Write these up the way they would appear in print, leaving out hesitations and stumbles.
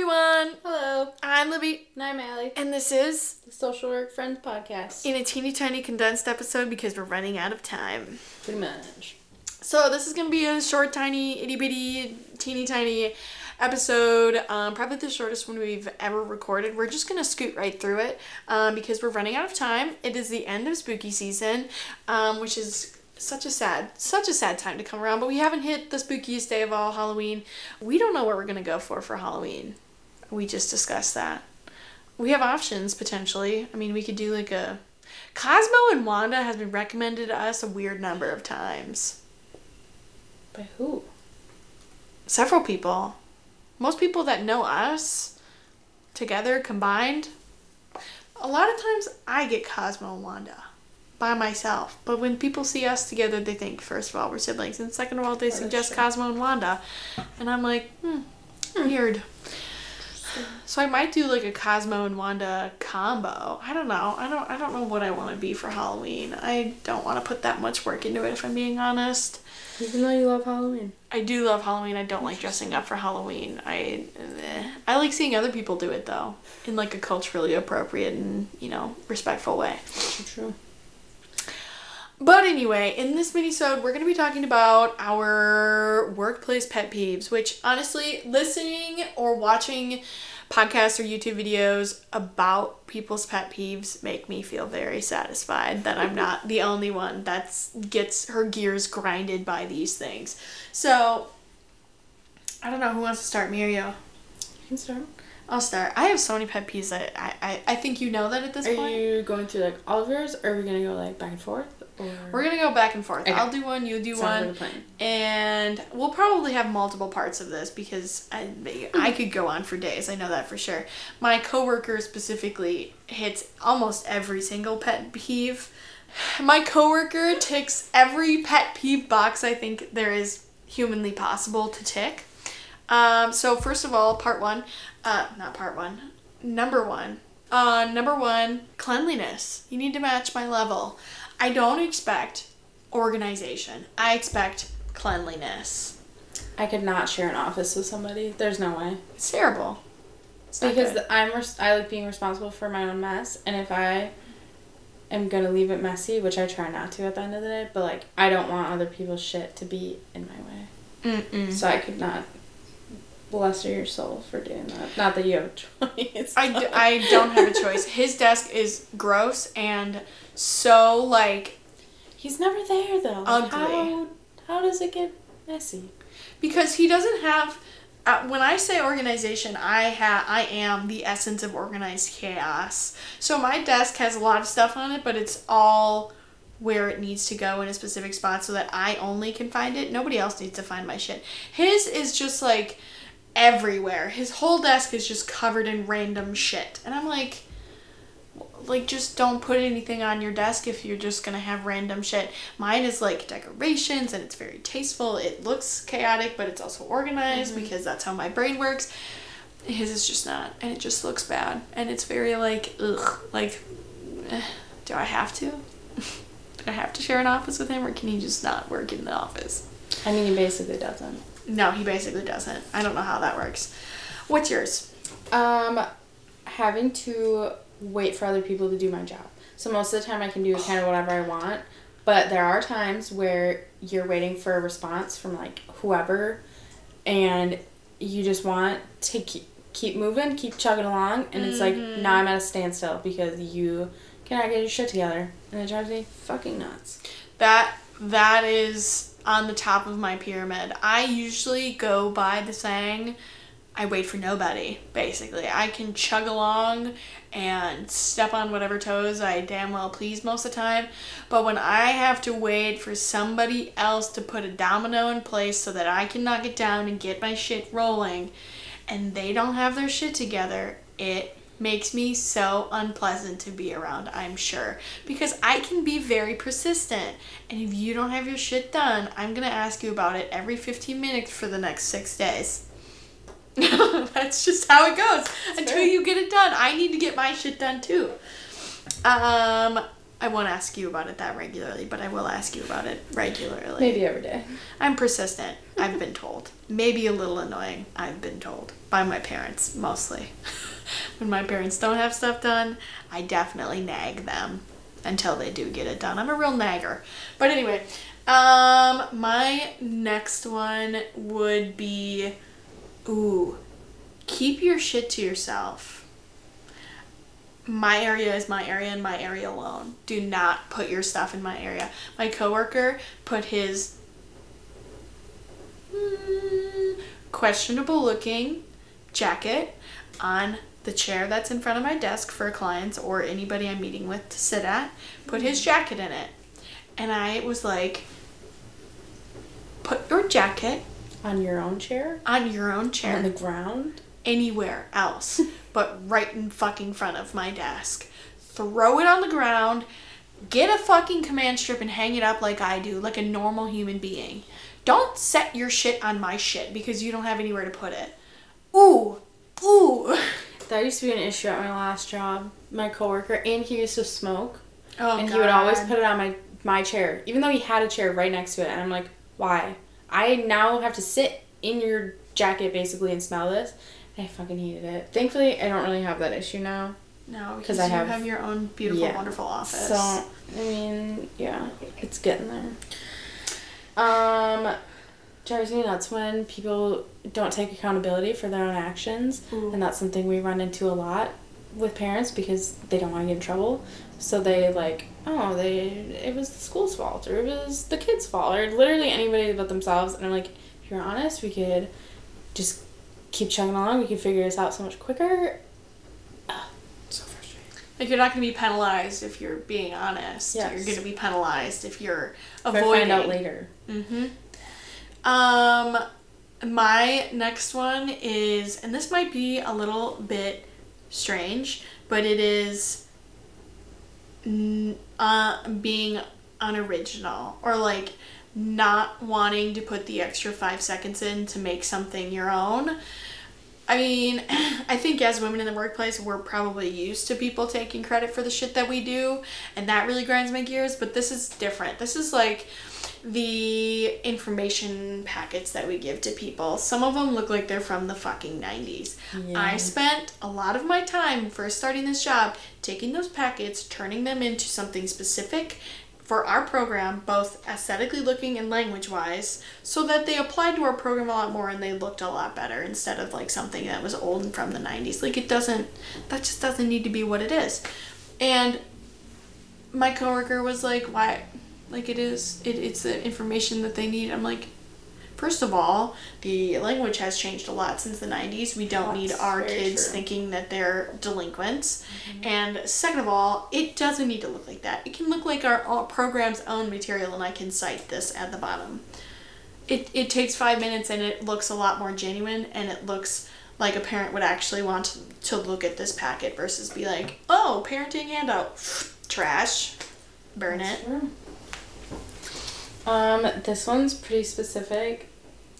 everyone. Hello. I'm Libby. And I'm Allie. And this is the Social Work Friends Podcast. In a teeny tiny condensed episode because we're running out of time. Pretty much. So this is going to be a short, tiny, itty bitty, teeny tiny episode. Probably the shortest one we've ever recorded. We're just going to scoot right through it because we're running out of time. It is the end of spooky season, which is such a sad time to come around, but we haven't hit the spookiest day of all, Halloween. We don't know what we're going to go for Halloween. We just discussed that. We have options, potentially. I mean, we could do like a... Cosmo and Wanda has been recommended to us a weird number of times. By who? Several people. Most people that know us, together, combined. A lot of times, I get Cosmo and Wanda. By myself. But when people see us together, they think, first of all, we're siblings. And second of all, they suggest Cosmo and Wanda. And I'm like, weird. So I might do like a Cosmo and Wanda combo. I don't know. I don't know what I want to be for Halloween. I don't want to put that much work into it, if I'm being honest. Even though you love Halloween. I do love Halloween. I don't like dressing up for Halloween. I like seeing other people do it, though. In like a culturally appropriate and, respectful way. True. But anyway, in this mini-sode, we're going to be talking about our workplace pet peeves, which honestly, listening or watching podcasts or YouTube videos about people's pet peeves make me feel very satisfied that I'm not the only one that gets her gears grinded by these things. So, I don't know. Who wants to start? Me or you? You can start. I'll start. I have so many pet peeves that I think you know that at this point. Are you going through like all of yours, or are we going to go like back and forth? We're going to go back and forth. Okay. I'll do one, you do one. And we'll probably have multiple parts of this because I could go on for days. I know that for sure. My coworker specifically hits almost every single pet peeve. My coworker ticks every pet peeve box I think there is humanly possible to tick. So first of all, number one. Number one, cleanliness. You need to match my level. I don't expect organization. I expect cleanliness. I could not share an office with somebody. There's no way. It's terrible. It's because I like being responsible for my own mess, and if I am going to leave it messy, which I try not to at the end of the day, but like I don't want other people's shit to be in my way. Mm-mm. So I could not bless your soul for doing that. Not that you have a choice. I don't have a choice. His desk is gross and so, like... He's never there, though. Ugly. How does it get messy? Because he doesn't have... when I say organization, I am the essence of organized chaos. So my desk has a lot of stuff on it, but it's all where it needs to go in a specific spot so that I only can find it. Nobody else needs to find my shit. His is just, like... everywhere. His whole desk is just covered in random shit. And I'm like, just don't put anything on your desk if you're just gonna have random shit. Mine is like decorations and it's very tasteful. It looks chaotic, but it's also organized because that's how my brain works. His is just not. And it just looks bad. And it's very like, ugh. Like, do I have to? Do I have to share an office with him, or can he just not work in the office? I mean, he basically doesn't. No, he basically doesn't. I don't know how that works. What's yours? Having to wait for other people to do my job. So most of the time I can do kind of whatever I want, but there are times where you're waiting for a response from like whoever, and you just want to keep moving, keep chugging along, and it's like, now I'm at a standstill because you cannot get your shit together, and it drives me fucking nuts. That is... on the top of my pyramid. I usually go by the saying, I wait for nobody, basically. I can chug along and step on whatever toes I damn well please most of the time. But when I have to wait for somebody else to put a domino in place so that I can knock it down and get my shit rolling, and they don't have their shit together, it makes me so unpleasant to be around, I'm sure. Because I can be very persistent. And if you don't have your shit done, I'm going to ask you about it every 15 minutes for the next 6 days. That's just how it goes. That's until fair. You get it done. I need to get my shit done too. I won't ask you about it that regularly, but I will ask you about it regularly. Maybe every day. I'm persistent. I've been told. Maybe a little annoying. I've been told. By my parents, mostly. When my parents don't have stuff done, I definitely nag them until they do get it done. I'm a real nagger. But anyway, my next one would be, keep your shit to yourself. My area is my area and my area alone. Do not put your stuff in my area. My coworker put his questionable looking jacket on the chair that's in front of my desk for clients or anybody I'm meeting with to sit at. Put his jacket in it. And I was like, put your jacket on your own chair? On your own chair. On the ground? Anywhere else but right in fucking front of my desk. Throw it on the ground, get a fucking command strip and hang it up like I do, like a normal human being. Don't set your shit on my shit because you don't have anywhere to put it. Ooh. That used to be an issue at my last job. My coworker, and he used to smoke. Oh, and God. He would always put it on my chair, even though he had a chair right next to it. And I'm like, why? I now have to sit in your jacket basically and smell this. I fucking hated it. Thankfully, I don't really have that issue now. No, because you have your own beautiful, wonderful office. So, I mean, yeah, it's getting there. Drives me nuts when people don't take accountability for their own actions. Ooh. And that's something we run into a lot with parents because they don't want to get in trouble. So they it was the school's fault or it was the kid's fault or literally anybody but themselves. And I'm like, if you're honest, we could just keep chugging along. We can figure this out so much quicker. So frustrating. Like, you're not going to be penalized if you're being honest. Yes. You're going to be penalized if you're avoiding. Find out later. Mm-hmm. My next one is, and this might be a little bit strange, but it is being unoriginal or like not wanting to put the extra 5 seconds in to make something your own. I mean, I think as women in the workplace, we're probably used to people taking credit for the shit that we do, and that really grinds my gears, but this is different. This is like the information packets that we give to people. Some of them look like they're from the fucking 90s. Yeah. I spent a lot of my time first starting this job taking those packets, turning them into something specific for our program, both aesthetically looking and language-wise, so that they applied to our program a lot more and they looked a lot better instead of like something that was old and from the 90s. Like, that just doesn't need to be what it is. And my coworker was like, why? Like, it's the information that they need. I'm like, first of all, the language has changed a lot since the 90s. We don't need our kids thinking that they're delinquents. Mm-hmm. And second of all, it doesn't need to look like that. It can look like our program's own material, and I can cite this at the bottom. It takes 5 minutes, and it looks a lot more genuine, and it looks like a parent would actually want to look at this packet versus be like, oh, parenting handout, trash, burn it. True. This one's pretty specific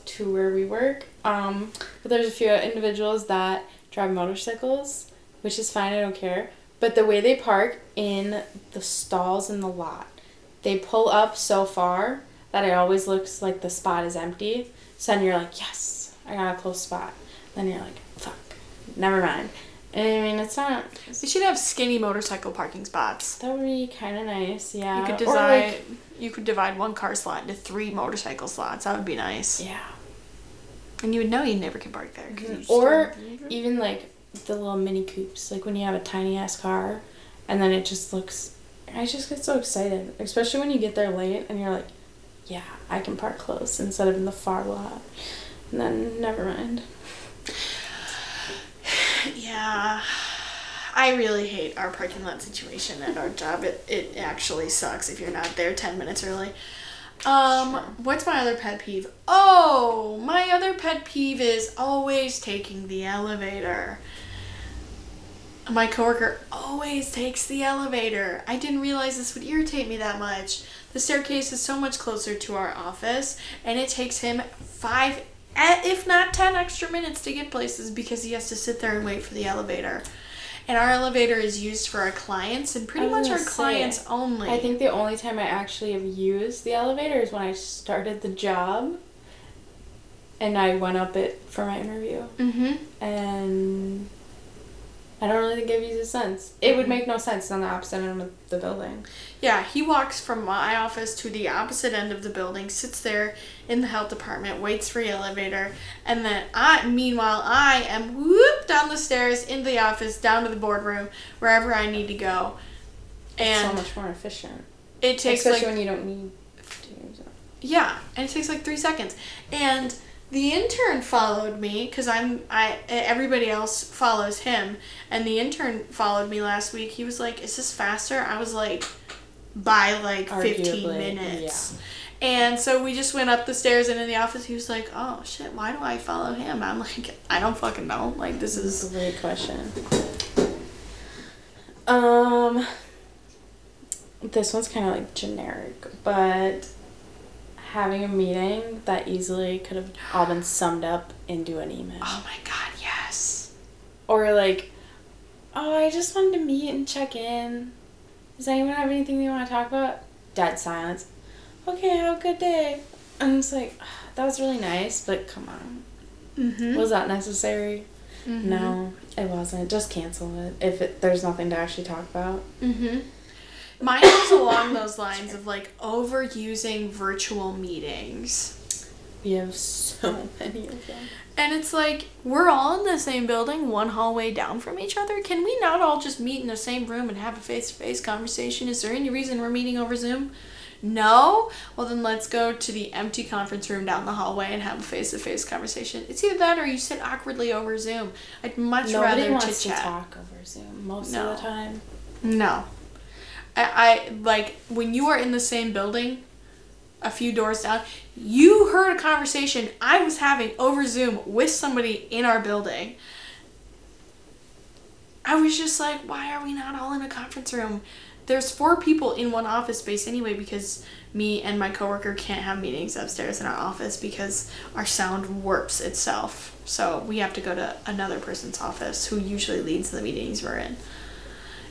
to where we work. But there's a few individuals that drive motorcycles, which is fine, I don't care. But the way they park in the stalls in the lot, they pull up so far that it always looks like the spot is empty. So then you're like, yes, I got a close spot. Then you're like, fuck, never mind. I mean, it's not... We should have skinny motorcycle parking spots. That would be kind of nice, yeah. You could divide one car slot into 3 motorcycle slots. That would be nice. Yeah. And you would know you never can park there. Mm-hmm. Or even, like, the little mini coupes. Like, when you have a tiny-ass car, and then it just looks... I just get so excited. Especially when you get there late, and you're like, yeah, I can park close instead of in the far lot. And then, never mind. Yeah, I really hate our parking lot situation at our job. It actually sucks if you're not there 10 minutes early. Sure. What's my other pet peeve? Oh, my other pet peeve is always taking the elevator. My coworker always takes the elevator. I didn't realize this would irritate me that much. The staircase is so much closer to our office, and it takes him 5 if not 10 extra minutes to get places because he has to sit there and wait for the elevator. And our elevator is used for our clients and pretty much our clients only. I think the only time I actually have used the elevator is when I started the job and I went up it for my interview. Mm-hmm. And I don't really think I've used it since. It would make no sense on the opposite end of the building. Yeah, he walks from my office to the opposite end of the building, sits there in the health department, waits for the elevator, and then I am whoop down the stairs, into the office, down to the boardroom, wherever I need to go. And it's so much more efficient. It takes especially when you don't need to use it. Yeah, and it takes 3 seconds. And the intern followed me because everybody else follows him, and the intern followed me last week. He was like, "Is this faster?" I was like, "By 15 minutes." Yeah. And so we just went up the stairs and in the office. He was like, "Oh shit, why do I follow him?" I'm like, "I don't fucking know." This is a great question. This one's kind of generic, but. Having a meeting that easily could have all been summed up into an email. Oh my god, yes. Or I just wanted to meet and check in. Does anyone have anything they want to talk about? Dead silence. Okay, have a good day. And it's that was really nice, but come on. Mm-hmm. Was that necessary? Mm-hmm. No, it wasn't. Just cancel it if there's nothing to actually talk about. Mm-hmm. Mine was along those lines of overusing virtual meetings. We have so many of them. And it's we're all in the same building, one hallway down from each other. Can we not all just meet in the same room and have a face-to-face conversation? Is there any reason we're meeting over Zoom? No? Well, then let's go to the empty conference room down the hallway and have a face-to-face conversation. It's either that or you sit awkwardly over Zoom. I'd much rather chit-chat. Nobody wants to talk over Zoom most of the time. No. I when you are in the same building, a few doors down, you heard a conversation I was having over Zoom with somebody in our building. I was just why are we not all in a conference room? There's 4 people in one office space anyway because me and my coworker can't have meetings upstairs in our office because our sound warps itself. So we have to go to another person's office who usually leads the meetings we're in.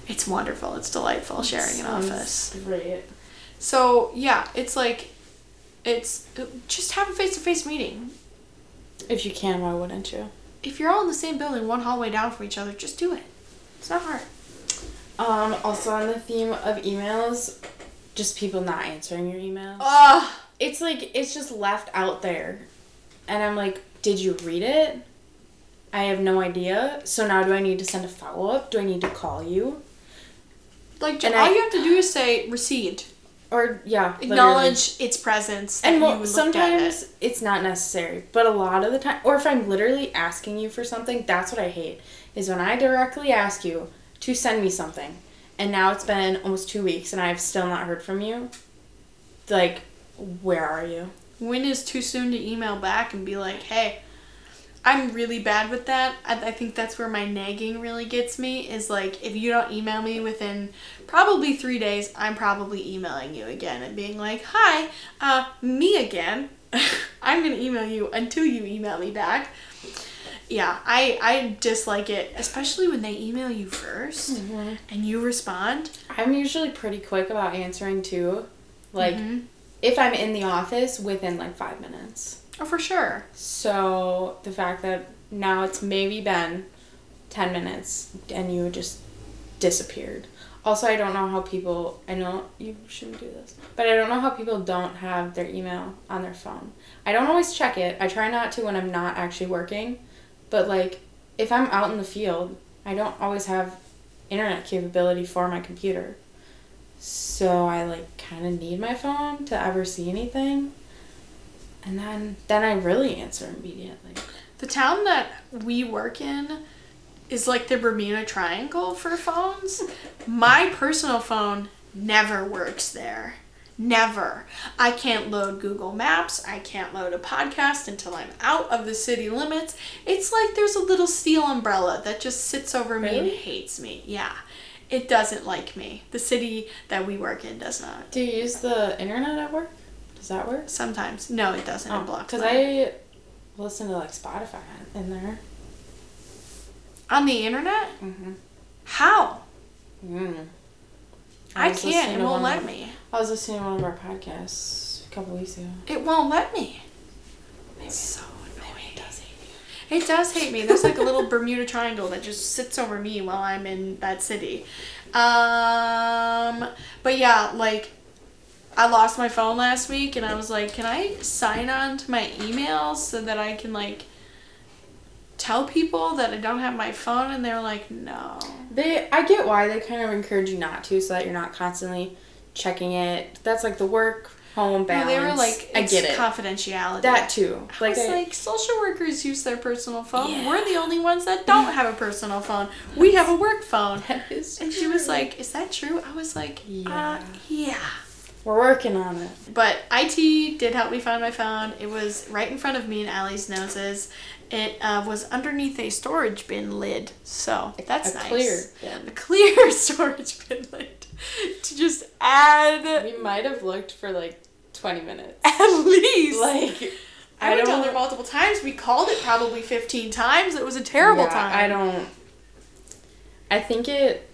It's wonderful. It's delightful sharing an office. Great. So, yeah, it's just have a face-to-face meeting. If you can, why wouldn't you? If you're all in the same building, one hallway down from each other, just do it. It's not hard. Also on the theme of emails, just people not answering your emails. Ugh! It's just left out there. And I'm did you read it? I have no idea. So now do I need to send a follow-up? Do I need to call you? All you have to do is say, received. Or, yeah. Acknowledge literally. Its presence. And sometimes it's not necessary. But a lot of the time, or if I'm literally asking you for something, that's what I hate, is when I directly ask you to send me something. And now it's been almost 2 weeks and I've still not heard from you. Where are you? When is too soon to email back and be hey... I'm really bad with that. I think that's where my nagging really gets me is if you don't email me within probably 3 days, I'm probably emailing you again and being hi, me again. I'm going to email you until you email me back. Yeah, I dislike it, especially when they email you first mm-hmm. and you respond. I'm usually pretty quick about answering too. Mm-hmm. If I'm in the office within 5 minutes. Oh, for sure. So, the fact that now it's maybe been 10 minutes and you just disappeared. Also, I know you shouldn't do this, but I don't know how people don't have their email on their phone. I don't always check it. I try not to when I'm not actually working, but, if I'm out in the field, I don't always have internet capability for my computer. So, I, kind of need my phone to ever see anything. And then I really answer immediately. The town that we work in is the Bermuda Triangle for phones. My personal phone never works there. Never. I can't load Google Maps. I can't load a podcast until I'm out of the city limits. It's there's a little steel umbrella that just sits over me and hates me. Yeah. It doesn't like me. The city that we work in does not. Do you use the internet at work? Does that work? Sometimes. No, it doesn't. It blocks. Because I listen to Spotify in there. On the internet? Mm-hmm. How? I can't. It won't let me. I was listening to one of our podcasts a couple weeks ago. It won't let me. Maybe. It's so annoying. Maybe it does hate me. It does hate me. There's like a little Bermuda Triangle that just sits over me while I'm in that city. But yeah, like, I lost my phone last week and I was like, can I sign on to my emails so that I can like tell people that I don't have my phone? And they're like, no. I get why they kind of encourage you not to, so that you're not constantly checking it. That's like the work home balance. No, they were like, it's confidentiality. That too. Like, it's like social workers use their personal phone. Yeah. We're the only ones that don't have a personal phone. We have a work phone. That is true. And she was like, is that true? I was like, yeah. We're working on it. But IT did help me find my phone. It was right in front of me and Allie's noses. It was underneath a storage bin lid. So that's nice. A clear storage bin lid. To just add... We might have looked for like 20 minutes. At least. Like... I went down there multiple times. We called it probably 15 times. It was a terrible time. I think it...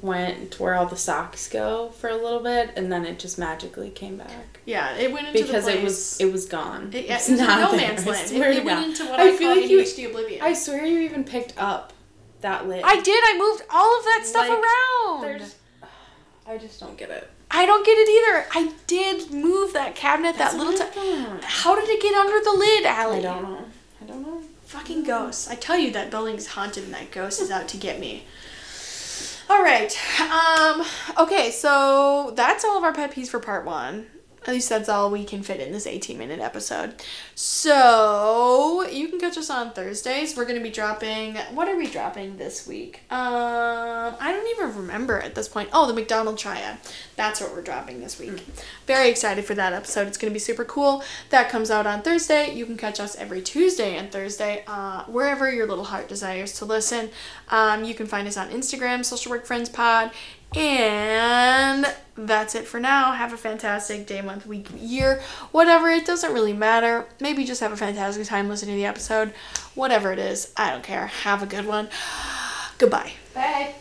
went to where all the socks go for a little bit, and then it just magically came back. Yeah, it went into because the place. it was gone. It's not no there. Man's land. It went into what I call ADHD oblivion. I swear you even picked up that lid. I did. I moved all of that stuff around. I just don't get it. I don't get it either. I did move that cabinet How did it get under the lid, Allie? I don't know. Fucking ghosts. I tell you that building's haunted and that ghost is out to get me. All right. Okay, so that's all of our pet peeves for part one. At least that's all we can fit in this 18-minute episode. So you can catch us on Thursdays. We're going to be dropping... What are we dropping this week? I don't even remember at this point. Oh, the McDonald Triad. That's what we're dropping this week. Very excited for that episode. It's going to be super cool. That comes out on Thursday. You can catch us every Tuesday and Thursday, wherever your little heart desires to listen. You can find us on Instagram, Social Work Friends Pod. And that's it for now. Have a fantastic day, month, week, year, whatever. It doesn't really matter. Maybe just have a fantastic time listening to the episode. Whatever it is, I don't care. Have a good one. Goodbye. Bye.